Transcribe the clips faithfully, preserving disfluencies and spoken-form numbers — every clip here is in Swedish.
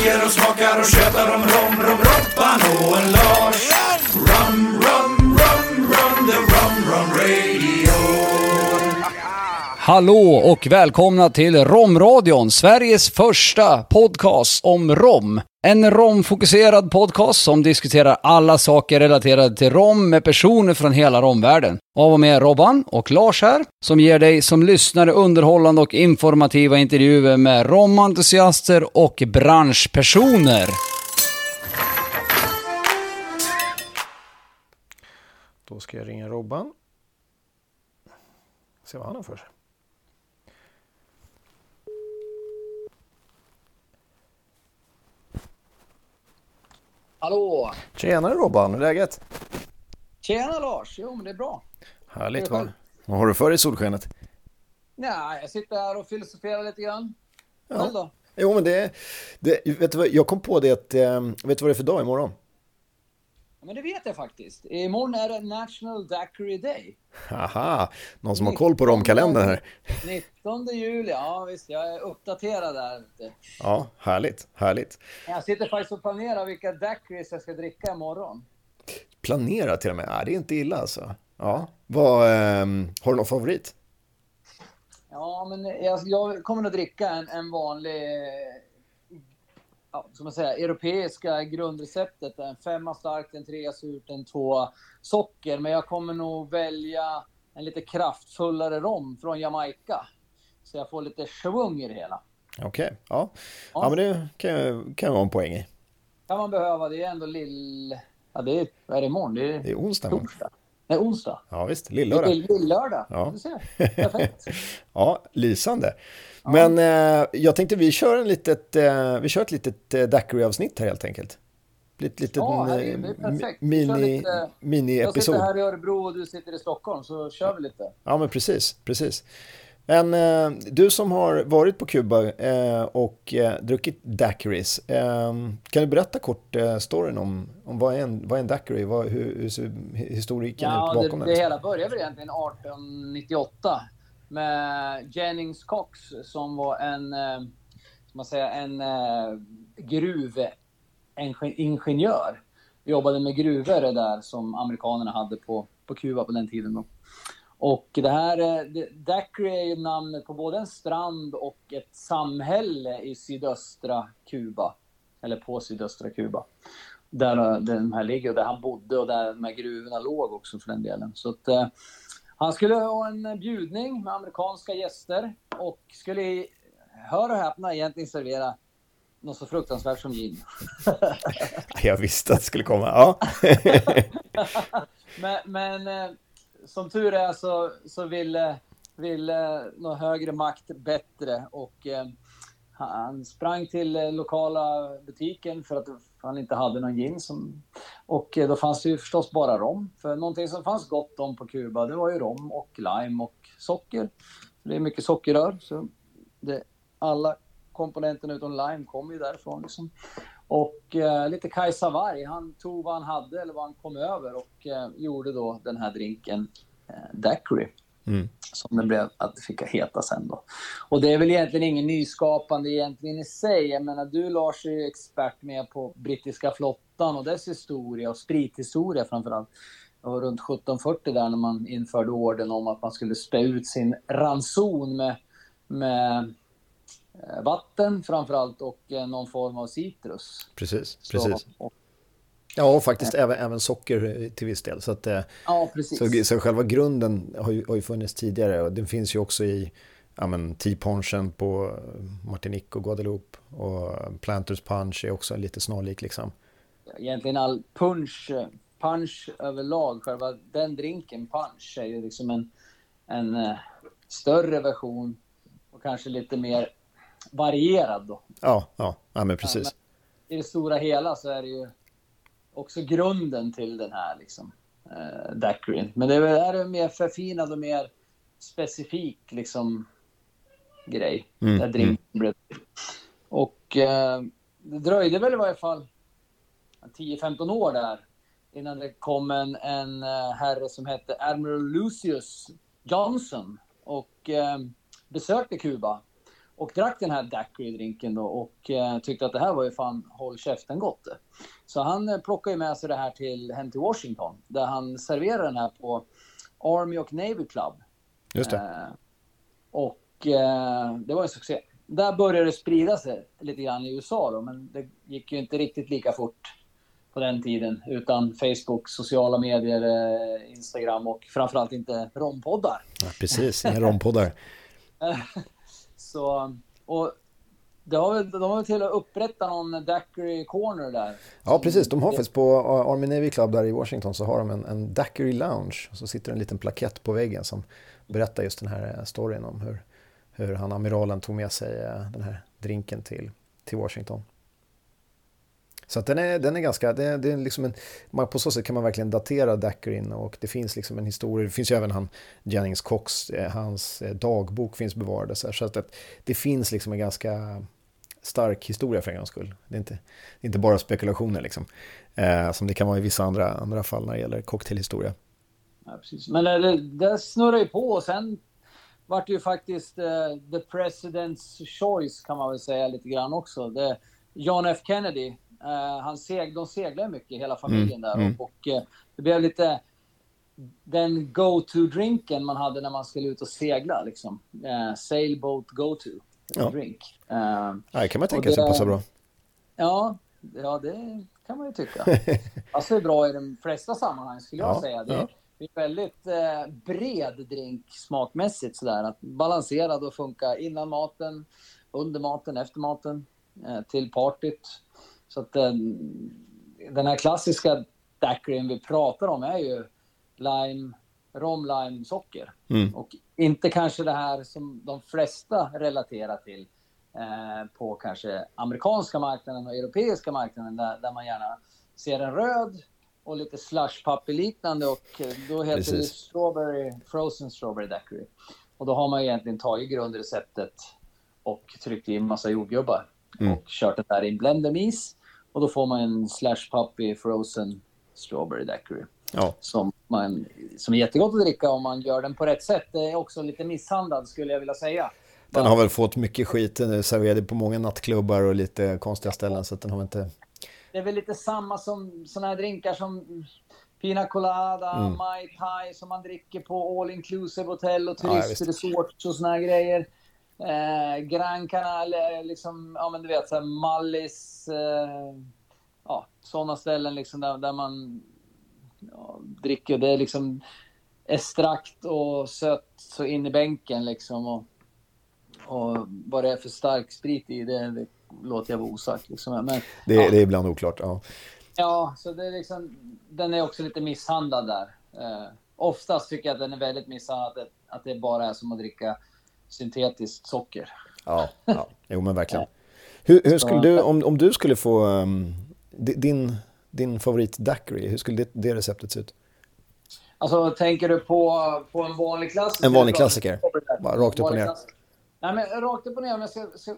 dricker och smakar och tjötar om rom, rom, Robban och en Lars. Rum, rum, rum, rum, the rum, rum radio. Hallå och välkomna till Romradion, Sveriges första podcast om rom. En romfokuserad podcast som diskuterar alla saker relaterade till rom med personer från hela romvärlden. Jag var med Robban och Lars här som ger dig som lyssnare underhållande och informativa intervjuer med romentusiaster och branschpersoner. Då ska jag ringa Robban. Se vad han har för sig. Hallå! Tjena Robban, hur är läget? Tjena Lars, jo men det är bra. Härligt va? Vad har du för i solskenet? Nej, jag sitter här och filosoferar lite grann. Ja. Då? Jo men det, det, vet du vad, jag kom på det att, vet du vad det är för dag imorgon? Ja, men det vet jag faktiskt. Imorgon är det National Daiquiri Day. Haha, någon som nittonde har koll på romkalendern här. nittonde juli, ja visst, jag är uppdaterad där. Ja, härligt, härligt. Jag sitter faktiskt och planerar vilka daiquiris jag ska dricka imorgon. Planera till och med? Ja, det är inte illa alltså. Ja, vad, eh, har du någon favorit? Ja, men jag, jag kommer att dricka en, en vanlig... Ja, som man säger, europeiska grundreceptet är en femma starkt, en trea surt, en två socker. Men jag kommer nog välja en lite kraftfullare rom från Jamaica. Så jag får lite svung i det hela. Okej, okay. ja. ja. Ja, men det kan, kan vara en poäng i. Kan man behöva, det är ändå lill... Ja, det är, vad är det imorgon? Det är, det är onsdag. Torsdag. Nej, onsdag. Ja, visst. Lillördag. Lillördag. Ja. Perfekt. Ja, lysande. Ja. Men eh, jag tänkte vi kör en litet, eh, vi kör ett litet eh, daiquiri-avsnitt här helt enkelt. Lite, lite ja, en, det är perfekt. Mini, mini-episod. Jag sitter här i Örebro och du sitter i Stockholm, så kör vi lite. Ja, men precis. precis. Men eh, du som har varit på Kuba eh, och eh, druckit daiquiris, eh, kan du berätta kort eh, storyn om, om vad är en, vad är en daiquiri? Vad, hur, hur ser historiken ja, ut bakom det? Ja, det, det hela började egentligen arton nittioåtta med Jennings Cox som var en, eh, man säga, en eh, gruvingenjör. Jobbade med gruvor där som amerikanerna hade på, på Kuba på den tiden då. Och det här, daiquiri är ju namnet på både en strand och ett samhälle i sydöstra Kuba. Eller på sydöstra Kuba. Där den här ligger och där han bodde och där de här gruvorna låg också för den delen. Så att, eh, han skulle ha en bjudning med amerikanska gäster. Och skulle, hör och häpna, egentligen servera något så fruktansvärt som gin. Jag visste att det skulle komma, ja. men... men eh, som tur är så, så ville vill, eh, någon högre makt bättre och eh, han sprang till eh, lokala butiken för att han inte hade någon gin som, och eh, då fanns det ju förstås bara rom, för någonting som fanns gott om på Kuba det var ju rom och lime och socker, det är mycket sockerrör så det, alla komponenterna utom lime kom ju därifrån liksom. Och eh, lite Kajsa Varg, han tog vad han hade eller vad han kom över och eh, gjorde då den här drinken eh, daiquiri mm. som det blev att det fick heta sen då. Och det är väl egentligen ingen nyskapande egentligen i sig. Jag menar, du Lars är ju expert med på brittiska flottan och dess historia och sprithistoria framförallt. Och runt sjutton fyrtio där när man införde orden om att man skulle spä ut sin ranson med... med vatten framförallt och någon form av citrus. Precis, precis. Så, ja, och faktiskt äh. även, även socker till viss del. Så, att, ja, så, så själva grunden har ju, har ju funnits tidigare och den finns ju också i ja, men, tea punchen på Martinique och Guadeloupe och Planters punch är också lite snarlik liksom. Egentligen all punch, punch överlag, själva den drinken punch är ju liksom en, en större version och kanske lite mer varierad då. Ja, ja, ja men precis. Ja, men i det stora hela så är det ju också grunden till den här liksom eh, daiquirin. Men det är ju mer förfinad och mer specifik liksom grej. Mm, där drinken mm. blev. Och eh, det dröjde väl i varje fall tio femton år där innan det kom en, en herre som hette Admiral Lucius Johnson och eh, besökte Kuba. och drack den här daiquiri-drinken då och eh, tyckte att det här var ju fan håll käften gott. Så han eh, plockade ju med sig det här till, hem till Washington, där han serverade den här på Army och Navy Club. Just det. Eh, och eh, det var en succé. Där började det sprida sig lite grann i U S A då, men det gick ju inte riktigt lika fort på den tiden utan Facebook, sociala medier, eh, Instagram och framförallt inte rompoddar. Ja, precis, inga rompoddar. Så, och det har väl, de har väl till att upprätta någon daiquiri corner där. Ja, precis. De har faktiskt på Army Navy Club där i Washington så har de en, en daiquiri lounge. Och så sitter en liten plakett på väggen som berättar just den här storyn om hur, hur han, amiralen, tog med sig den här drinken till, till Washington. Så att den är, den är ganska, det är, det är liksom en, man, på så sätt kan man verkligen datera daiquirin och det finns liksom en historia, det finns ju även han Jennings Cox, hans dagbok finns bevarad så, här, så att det, det finns liksom en ganska stark historia för en gångs skull. Det är inte, det är inte bara spekulationer liksom, eh, som det kan vara i vissa andra, andra fall när det gäller cocktailhistoria. Ja, precis. Men det, det snurrar ju på och sen vart det ju faktiskt eh, the president's choice kan man väl säga lite grann också. Det, John F. Kennedy, Uh, han seg, de seglar mycket hela familjen mm, där mm. och uh, det blev lite den go-to-drinken man hade när man skulle ut och segla liksom. Uh, sailboat go-to ja. drink. Uh, ja, kan man tänka det, sig passar bra. Ja, ja, det kan man ju tycka. Alltså det är bra i de flesta sammanhang skulle jag ja, säga. Det är ja. väldigt uh, bred drink smakmässigt sådär, att balanserad och funka innan maten, under maten, efter maten, uh, till partyt. Så att den, den här klassiska daiquirin vi pratar om är ju lime, rom, lime, socker. Mm. Och inte kanske det här som de flesta relaterar till eh, på kanske amerikanska marknaden och europeiska marknaden där, där man gärna ser en röd och lite slushpuppy-liknande och då heter Precis. det strawberry, frozen strawberry daiquiri. Och då har man egentligen tagit grundreceptet och tryckt in massa jordgubbar mm. och kört det där i en blender med is. Och då får man en slash puppy frozen strawberry daiquiri. Ja. Som, man, som är jättegott att dricka om man gör den på rätt sätt. Det är också lite misshandlad skulle jag vilja säga. Den har väl fått mycket skit nu. Serverade på många nattklubbar och lite konstiga ställen. Så att den har inte... Det är väl lite samma som sådana här drinkar som pina colada, mm. mai tai som man dricker på all inclusive hotell och turistresorts och såna här grejer. Eh, Gran Canaria, liksom, ja men du vet så här, Mallis, eh, ja sådana ställen liksom där, där man ja, dricker, det är liksom extrakt och sött så in i bänken liksom och, och vad det är för stark sprit i det, det låter jag vara osagt liksom. Men, det, ja. det är ibland oklart, ja. Ja, så det är liksom, den är också lite misshandlad där. Eh, oftast tycker jag att den är väldigt misshandlad, att, att det bara är som att dricka syntetiskt socker. Ja, ja. Jo men verkligen. Hur, hur skulle du, om, om du skulle få um, din, din favorit daiquiri, hur skulle det, det receptet se ut? Alltså tänker du på, på en vanlig klassiker? En vanlig klassiker, bara rakt upp och ner. Klassiker. Nej men rakt upp och ner, men jag ska, ska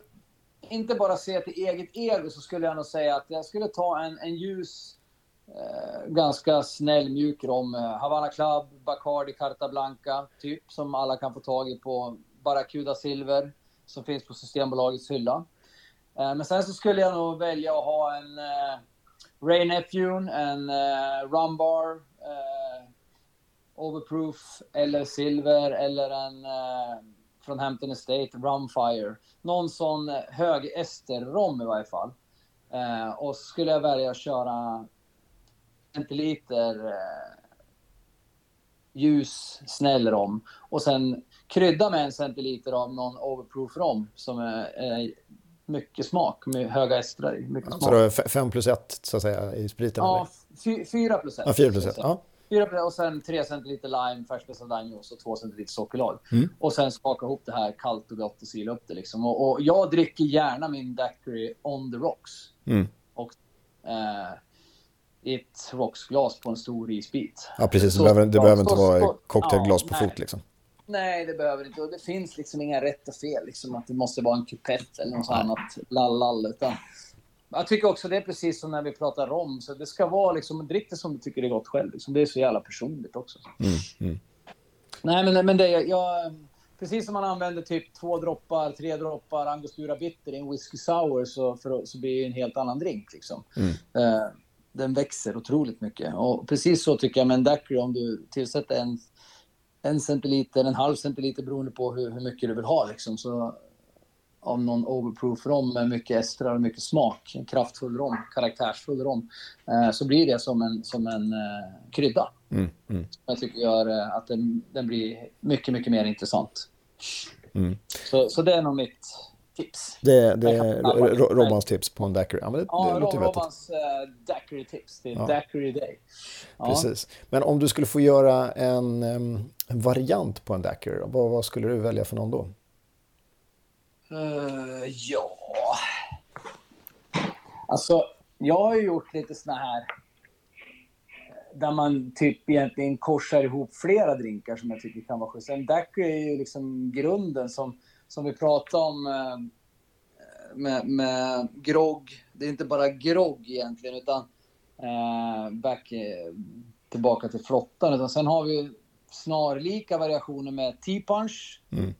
inte bara se till eget ego så skulle jag nog säga att jag skulle ta en, en ljus eh, ganska snäll mjuk rom, Havana Club, Bacardi, Carta Blanca, typ som alla kan få tag i på Barracuda Silver som finns på Systembolagets hylla. Eh, men sen så skulle jag nog välja att ha en eh, Ray Neptune, en eh, Rumbar, eh, Overproof eller Silver eller en eh, från Hampton Estate, Rumfire. Någon sån hög esterrom i varje fall. Eh, och så skulle jag välja att köra centiliter eh, ljus, snäll rom. Och sen krydda med en centiliter av någon overproof rom som är, är mycket smak, med höga estrar i. Mycket smak. Så det är fem plus ett så att säga i spriten? Ja, fyra plus ett. Ja, fyra plus ett. Ja. fyra plus ett och sen tre centiliter lime, färskpressad limejuice och två centiliter sockerlag. Mm. Och sen skaka ihop det här kallt och gott och sila upp det liksom. Och, och jag dricker gärna min daiquiri on the rocks. Mm. Och... Eh, i ett rocksglas på en stor isbit. Ja, precis. Det behöver, det behöver inte vara cocktailglas ja, på nej. fot. Liksom. Nej, det behöver inte. Och det finns liksom inga rätt och fel. Liksom, att det måste vara en kupett eller något mm. annat lallall. Utan jag tycker också det är precis som när vi pratar rom. Så det ska vara liksom, drick det som du tycker är gott själv. Liksom. Det är så jävla personligt också. Mm. Mm. Nej, men, men det, jag precis som man använder typ två droppar, tre droppar Angostura Bitter i en whisky sour, så, för, så blir det en helt annan drink liksom. Mm. Eh, den växer otroligt mycket. Och precis så tycker jag med en daiquiri, om du tillsätter en, en centiliter, en halv centiliter beroende på hur, hur mycket du vill ha liksom, så av någon overproof rom med mycket estrar och mycket smak, en kraftfull rom, karaktärsfull rom, eh, så blir det som en, som en eh, krydda. Mm, mm. Jag tycker gör eh, att den, den blir mycket, mycket mer intressant. Mm. Så, så det är nog mitt tips. Det, det är Robans tips på en daiquiri. Ja, det, ja det Robans uh, daiquiri-tips. Det är ja. Daiquiri Day. Ja. Precis. Men om du skulle få göra en, en variant på en daiquiri, vad, vad skulle du välja för någon då? Uh, ja. Alltså, jag har ju gjort lite såna här där man typ egentligen korsar ihop flera drinkar som jag tycker kan vara schysst. En daiquiri är ju liksom grunden som, som vi pratade om eh, med, med grogg. Det är inte bara grogg egentligen, utan eh, back, eh, tillbaka till flottan. Utan sen har vi snarlika variationer med tea punch. Mm.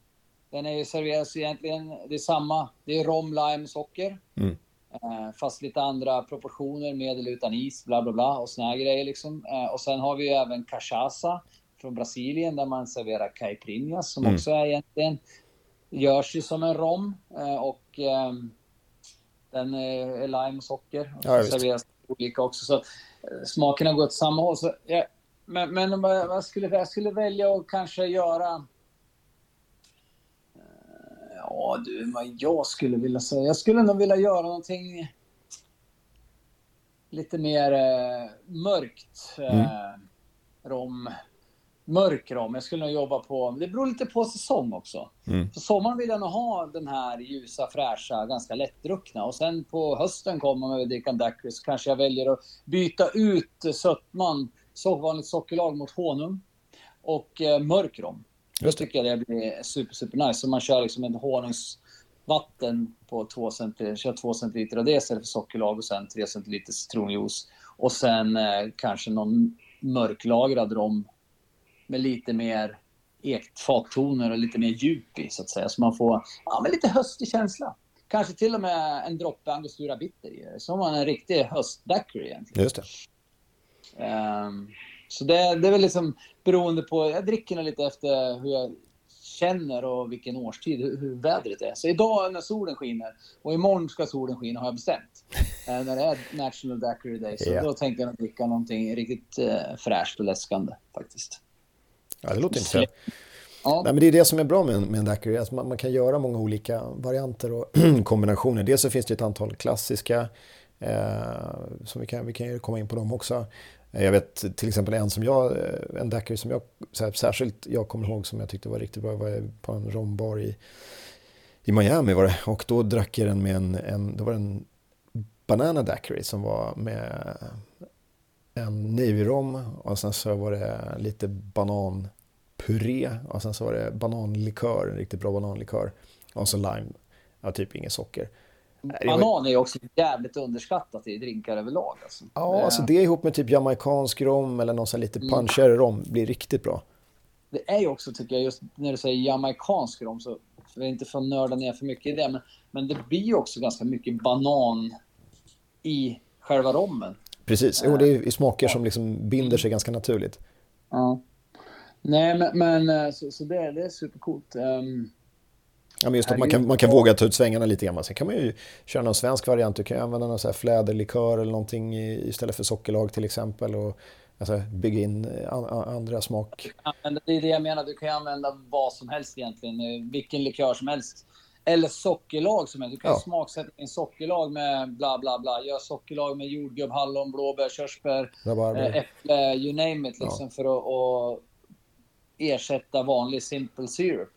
Den är ju serveras egentligen, det är samma. Det är rom, lime, socker. Mm. Eh, fast lite andra proportioner, med eller utan is, bla bla bla och såna här grejer liksom. Eh, och sen har vi ju även cachaça från Brasilien där man serverar caipirinhas som mm. också är egentligen görs ju som en rom eh, och eh, den är lime och socker och ja, serveras olika också, så eh, smakerna går åt samma håll. Så, ja. Men, men om jag, jag, skulle, jag skulle välja att kanske göra Ja, du, vad jag skulle vilja säga. Jag skulle nog vilja göra någonting lite mer eh, mörkt eh, mm. rom. Mörk rom. Jag skulle nog jobba på, det beror lite på säsong också. Mm. På sommaren vill jag nog ha den här ljusa, fräscha, ganska lättdruckna. Och sen på hösten kommer man med drickan daiquiri, så kanske jag väljer att byta ut sötman, så vanligt sockerlag mot honung och eh, mörk rom. Då tycker jag det blir super, super nice. Så man kör liksom en honungsvatten på två centiliter, kör två centiliter av det istället för sockerlag och sen tre centiliter citronjuice. Och sen eh, kanske någon mörklagrad rom med lite mer ekfattoner och lite mer djup i, så att säga. Så man får ja, men lite höstig känsla. Kanske till och med en droppe Angostura Bitter i det. Så har man en riktig höstdaiquiri egentligen. Just det. Um, Så det, det är väl liksom beroende på, jag dricker nog lite efter hur jag känner och vilken årstid, hur, hur vädret är. Så idag när solen skiner, och imorgon ska solen skina har jag bestämt. Äh, när det är National Daiquiri Day, så yeah. då tänkte jag dricka någonting riktigt eh, fräscht och läskande faktiskt. Ja, det låter inte så. Ja. Nej, men det är det som är bra med en, med en daiquiri, alltså man, man kan göra många olika varianter och kombinationer. Dels så finns det ett antal klassiska, eh, som vi kan, vi kan ju komma in på dem också. Jag vet till exempel en som jag, en daiquiri som jag så här, särskilt jag kommer ihåg som jag tyckte var riktigt bra, var på en rombar i, i Miami var det, och då drack jag den med en, en då var det en banana daiquiri som var med en navy rom och sen så var det lite bananpuré och sen så var det bananlikör, en riktigt bra bananlikör och så lime, ja, typ inget socker. Banan är ju också jävligt underskattat i drinkar överlag. Alltså. Ja, alltså det ihop med typ jamaicansk rom eller någon sån lite punchigare rom blir riktigt bra. Det är ju också, tycker jag, just när du säger jamaicansk rom, så jag är inte för nörda ner för mycket i det, men, men det blir ju också ganska mycket banan i själva rommen. Precis, och det är smaker som liksom binder sig ganska naturligt. Ja. Nej, men, men så, så det, det är supercoolt. Um... Ja, men just att man kan, man kan våga ta ut svängarna lite grann. Sen kan man ju köra någon svensk variant. Du kan använda någon så här fläderlikör eller någonting istället för sockerlag till exempel. Och alltså, bygga in an, andra smak. Det är det jag menar. Du kan använda vad som helst egentligen. Vilken likör som helst. Eller sockerlag som helst. Du kan ja. smaksätta en sockerlag med bla bla bla. Gör sockerlag med jordgubb, hallon, blåbär, körsbär, äpple, you name it. Liksom, ja. För att och ersätta vanlig simple syrup.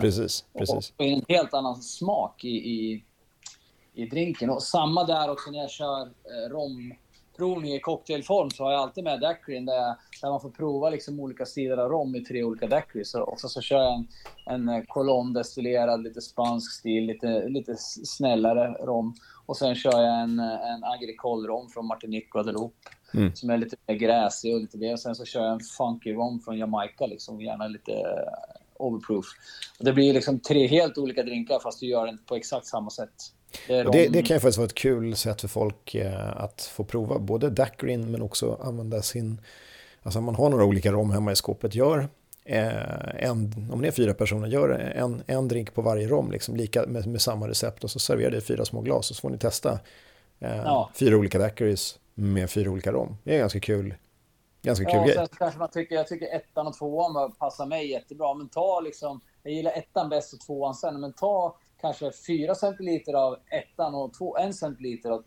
Precis, precis. Och en helt annan smak i, i, i drinken. Och samma där också när jag kör eh, romprovning i cocktailform, så har jag alltid med daiquiri där, där man får prova liksom olika sidor av rom i tre olika daiquiri. Så, och så, så kör jag en, en kolondestillerad, lite spansk stil, lite, lite snällare rom. Och sen kör jag en, en agricole-rom från Martinique Guadeloupe mm. som är lite mer gräsig och lite det. Och sen så kör jag en funky rom från Jamaica liksom, gärna lite overproof. Och det blir liksom tre helt olika drinkar fast du gör det på exakt samma sätt. Det, de... det, det kan ju faktiskt vara ett kul sätt för folk eh, att få prova både daiquirin men också använda sin, alltså man har några olika rom hemma i skåpet, gör eh, en, om ni är fyra personer, gör en, en drink på varje rom liksom, lika, med, med samma recept och så serverar det i fyra små glas och så får ni testa eh, ja. fyra olika daiquiris med fyra olika rom. Det är ganska kul. Ganska kul ja, grej. Sen kanske man tycker, jag tycker ettan och tvåan passar mig jättebra, men ta liksom, jag gillar ettan bäst och tvåan sen, men ta kanske fyra centiliter av ettan och två, en centiliter av,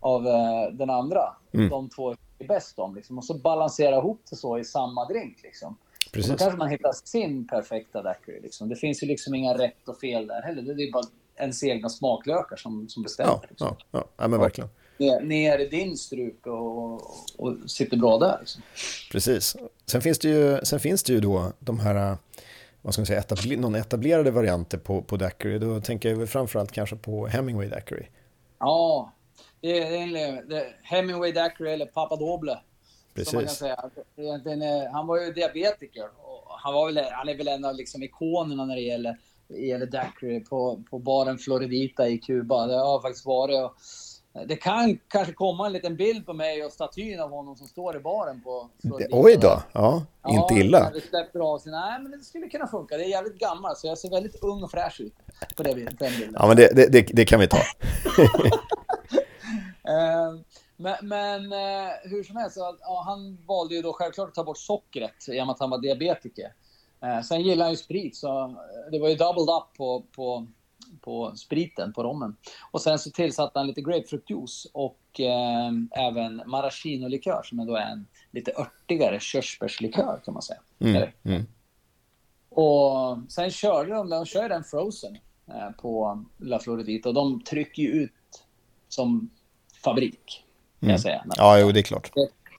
av eh, den andra. Mm. De två är bäst om liksom. Och så balansera ihop det så i samma drink liksom. Precis. Och då kanske man hittar sin perfekta daiquiri liksom. Det finns ju liksom inga rätt och fel där heller. Det är bara ens egna smaklökar som, som bestämmer. Ja, liksom. ja, ja. ja men verkligen. Ner, ner i din strupe och, och sitter bra där liksom. Precis. Sen finns det ju, sen finns det ju då de här... vad ska man säga, etabler- någon etablerade varianter på, på daiquiri. Då tänker jag framförallt kanske på Hemingway daiquiri. Ja, det är egentligen Hemingway daiquiri eller Papadoble. Precis. Som man kan säga. Den är, han var ju diabetiker. Och han, var väl, han är väl en av liksom ikonerna när det gäller, gäller daiquiri på, på baren Floridita i Kuba. Det har faktiskt varit... Och, det kan kanske komma en liten bild på mig och statyn av honom som står i baren på... Det, oj då, ja, ja, inte illa. Bra. Nej, men det skulle kunna funka. Det är jävligt gammalt så jag ser väldigt ung och fräsch ut på det, den bilden. Ja, men det, det, det kan vi ta. men men hur som helst, ja, han valde ju då självklart att ta bort sockret i och med att han var diabetiker. Sen gillar han ju sprit, så det var ju doubled up på... på på spriten, på rommen. Och sen så tillsatte han lite grapefruktjuice och eh, även maraschino-likör som är då en lite örtigare körsbärslikör kan man säga. Mm, mm. Och sen körde de, de körde den frozen eh, på La Floridita och de trycker ju ut som fabrik kan mm. jag säga. Ja, jo, det är klart.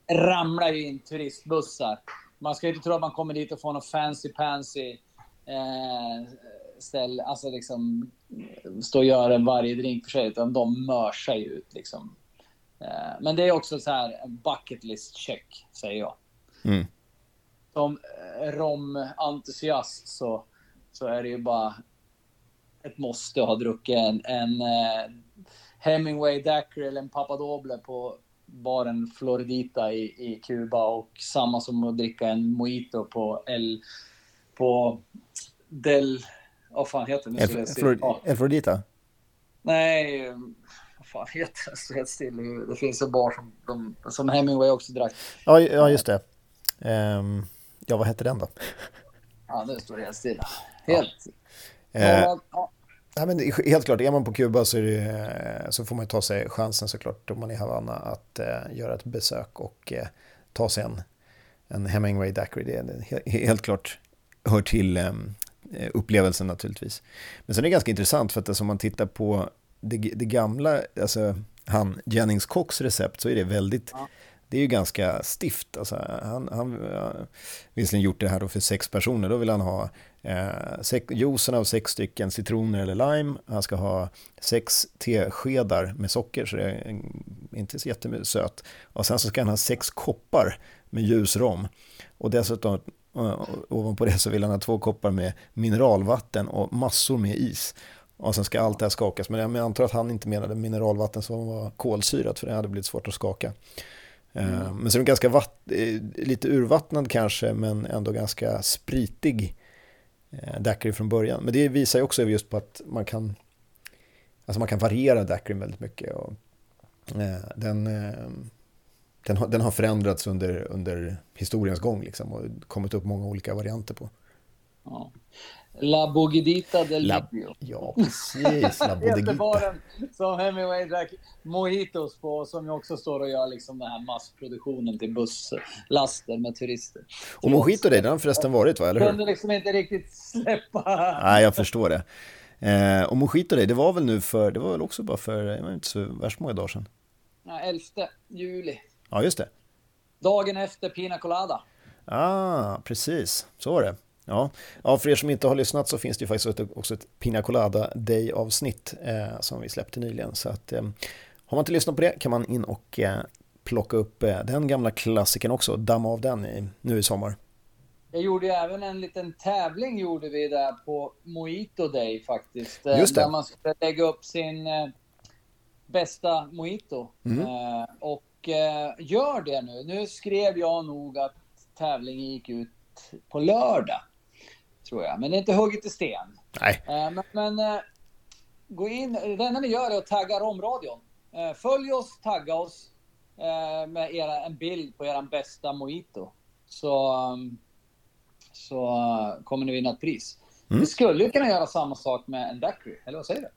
Det ramlar ju in turistbussar. Man ska ju inte tro att man kommer dit och får någon fancy-pansy eh, ställ, alltså liksom stå och göra varje drink för sig, utan de mör sig ut liksom. Men det är också så här bucket list check, säger jag. Mm. Som romentusiast så, så är det ju bara ett måste ha druckit en, en Hemingway daiquiri eller en Papadoble på baren Floridita i, i Kuba, och samma som att dricka en mojito på El på Del Vad oh, fan heter det? El, ja. Elfrodita? Nej, vad fan heter det? Så helt still. Det finns en bar som, de, som Hemingway också drack. Ja, ja just det. Um, ja, vad heter den då? Ja, nu står det helt stilla. Helt. Ja. Eh, ja. Nej, men helt klart, är man på Kuba så, är det, så får man ta sig chansen såklart, om man är i Havana, att uh, göra ett besök och uh, ta sig en, en Hemingway daiquiri. Det är, helt, helt klart hör till... Um, upplevelsen naturligtvis. Men sen är det ganska intressant för att alltså, om man tittar på det, det gamla, alltså han Jennings Cox recept, så är det väldigt, ja. det är ju ganska stift. Alltså, han han visserligen gjort det här då för sex personer, då vill han ha eh, sex, juicen av sex stycken citroner eller lime, han ska ha sex teskedar med socker, så det är inte så jättesöt. Och sen så ska han ha sex koppar med ljusrom. Och dessutom ovanpå det så vill han ha två koppar med mineralvatten och massor med is. Och sen ska allt det här skakas. Men jag antar att han inte menade mineralvatten som var kolsyrat, för det hade blivit svårt att skaka. Mm. Men så är det ganska vatt- lite urvattnad kanske, men ändå ganska spritig daiquiri från början. Men det visar ju också just på att man kan, alltså man kan variera daiquirin väldigt mycket. Och den... Den har, den har förändrats under, under historiens gång liksom, och kommit upp många olika varianter på. Ja. La Bogedita del La, Bibbio. Ja, precis. La Bogedita. Jättebaren som Hemingway drack mojitos på, som ju också står och gör liksom den här massproduktionen till busslaster med turister. Och mojito, det har förresten varit, va? Eller hur? Kunde liksom inte riktigt släppa. Nej, jag förstår det. Eh, och mojito, det var väl nu för, det var väl också bara för, det var inte så värst många dagar sedan. Ja, elfte juli. Ja, just det. Dagen efter Pina Colada. Ah, precis. Så var det. Ja. Ja, för er som inte har lyssnat så finns det ju faktiskt också ett Pina Colada Day-avsnitt eh, som vi släppte nyligen. Så att, eh, har man inte lyssnat på det kan man in och eh, plocka upp eh, den gamla klassiken också och damma av den i, nu i sommar. Jag gjorde även en liten tävling gjorde vi där på Mojito Day faktiskt. Just det. Där man skulle lägga upp sin eh, bästa mojito. Mm. Eh, och eh, gör det nu. Nu skrev jag nog att tävlingen gick ut på lördag, tror jag. Men det är inte hugget i sten. Nej. Eh, men men eh, gå in, det enda ni gör är att tagga Romradion. Eh, följ oss, tagga oss eh, med era, en bild på era bästa mojito. Så... Um, så kommer ni vinna ett pris. Mm. Vi skulle ju kunna göra samma sak med en daiquiri, eller vad säger du?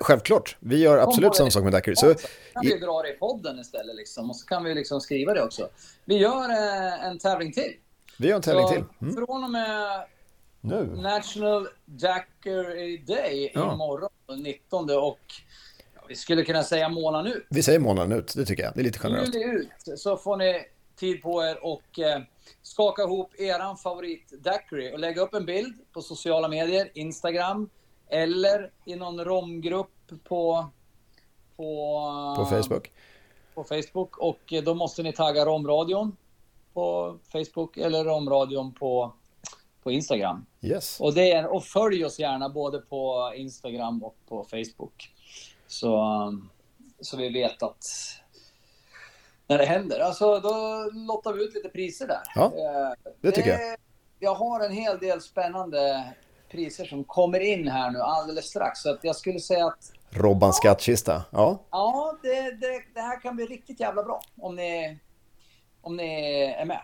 Självklart, vi gör absolut samma sak med daiquiri. Så kan vi dra det i podden istället liksom. Och så kan vi liksom skriva det också. Vi gör en tävling till. Vi gör en tävling så till. Mm. Från och med nu. National Daiquiri Day ja. Imorgon nittonde och ja, vi skulle kunna säga månaden ut. Vi säger månaden ut, det tycker jag. Det är lite generöst. Juli ut, så får ni tid på er och eh, skaka ihop eran favorit daiquiri och lägga upp en bild på sociala medier, Instagram eller i någon romgrupp på på, på Facebook. På Facebook och eh, då måste ni tagga Romradion på Facebook eller Romradion på på Instagram. Yes. Och det är och följ oss gärna både på Instagram och på Facebook. Så så vi vet att när det händer. Alltså då lottar vi ut lite priser där. Ja, det tycker jag. Jag har en hel del spännande priser som kommer in här nu alldeles strax. Så att jag skulle säga att... Robbans skattkista. Ja, ja det, det, det här kan bli riktigt jävla bra om ni, om ni är med.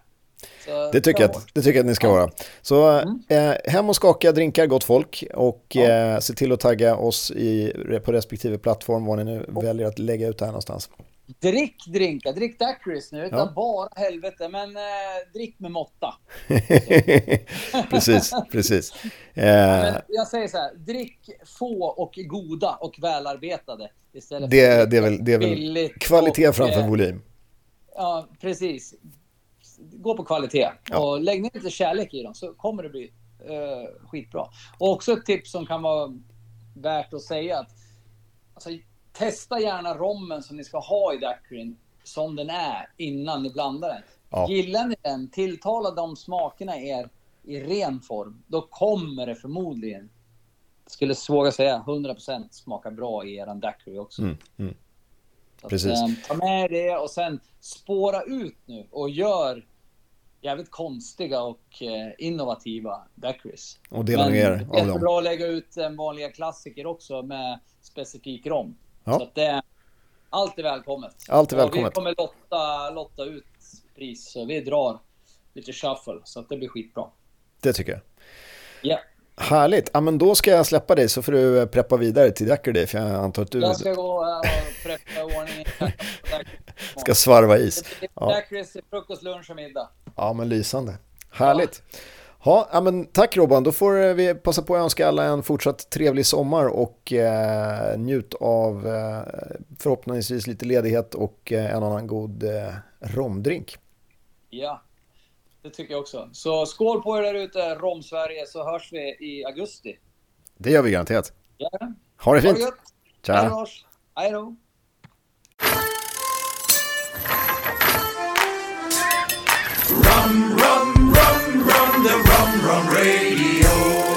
Så, det, tycker jag att, det tycker jag att ni ska vara. Så mm. eh, hem och skaka, drinkar, gott folk. Och ja. eh, se till att tagga oss i, på respektive plattform var ni nu oh. väljer att lägga ut det här någonstans. Drick drinka, drick daiquiris nu utan ja. bara helvete, men eh, drick med måtta. precis, precis. Eh, jag säger så här, drick få och goda och välarbetade istället det, för det är väl, det är väl kvalitet och, framför eh, volym. Ja, precis. Gå på kvalitet ja. och lägg ner lite kärlek i dem så kommer det bli eh, skitbra. Och också ett tips som kan vara värt att säga att alltså, testa gärna rommen som ni ska ha i daiquirin som den är innan ni blandar den. Ja. Gillar ni den, tilltala de smakerna er i ren form. Då kommer det förmodligen, skulle svåga säga, hundra procent smaka bra i er daiquiri också. Mm, mm. Precis. Att, äm, ta med det och sen spåra ut nu och gör jävligt konstiga och eh, innovativa daiquiris. Och dela ner av dem. Det är bra att lägga ut en vanliga klassiker också med specifik rom. Ja. Så att det, allt är välkommet. Allt är välkommet. Vi kommer lotta, lotta ut pris så vi drar lite shuffle så att det blir skitbra. Det tycker jag. Yeah. Härligt. Ja, men då ska jag släppa dig så får du preppa vidare till daiquiri för jag antar att du... Jag ska gå och preppa ordningen. Ska svarva is. Daiquiri till frukost, lunch och middag. Ja, men lysande. Härligt. Ja. Ja, men tack Robban, då får vi passa på att önska alla en fortsatt trevlig sommar och eh, njut av eh, förhoppningsvis lite ledighet och eh, en annan god eh, romdrink. Ja, det tycker jag också. Så skål på er där ute, Rom-Sverige, så hörs vi i augusti. Det gör vi garanterat. Ja. Ha det fint. Ha det gott. Tja. Hej då. Rum, rum, rum, rum, the Rum Rum Radio.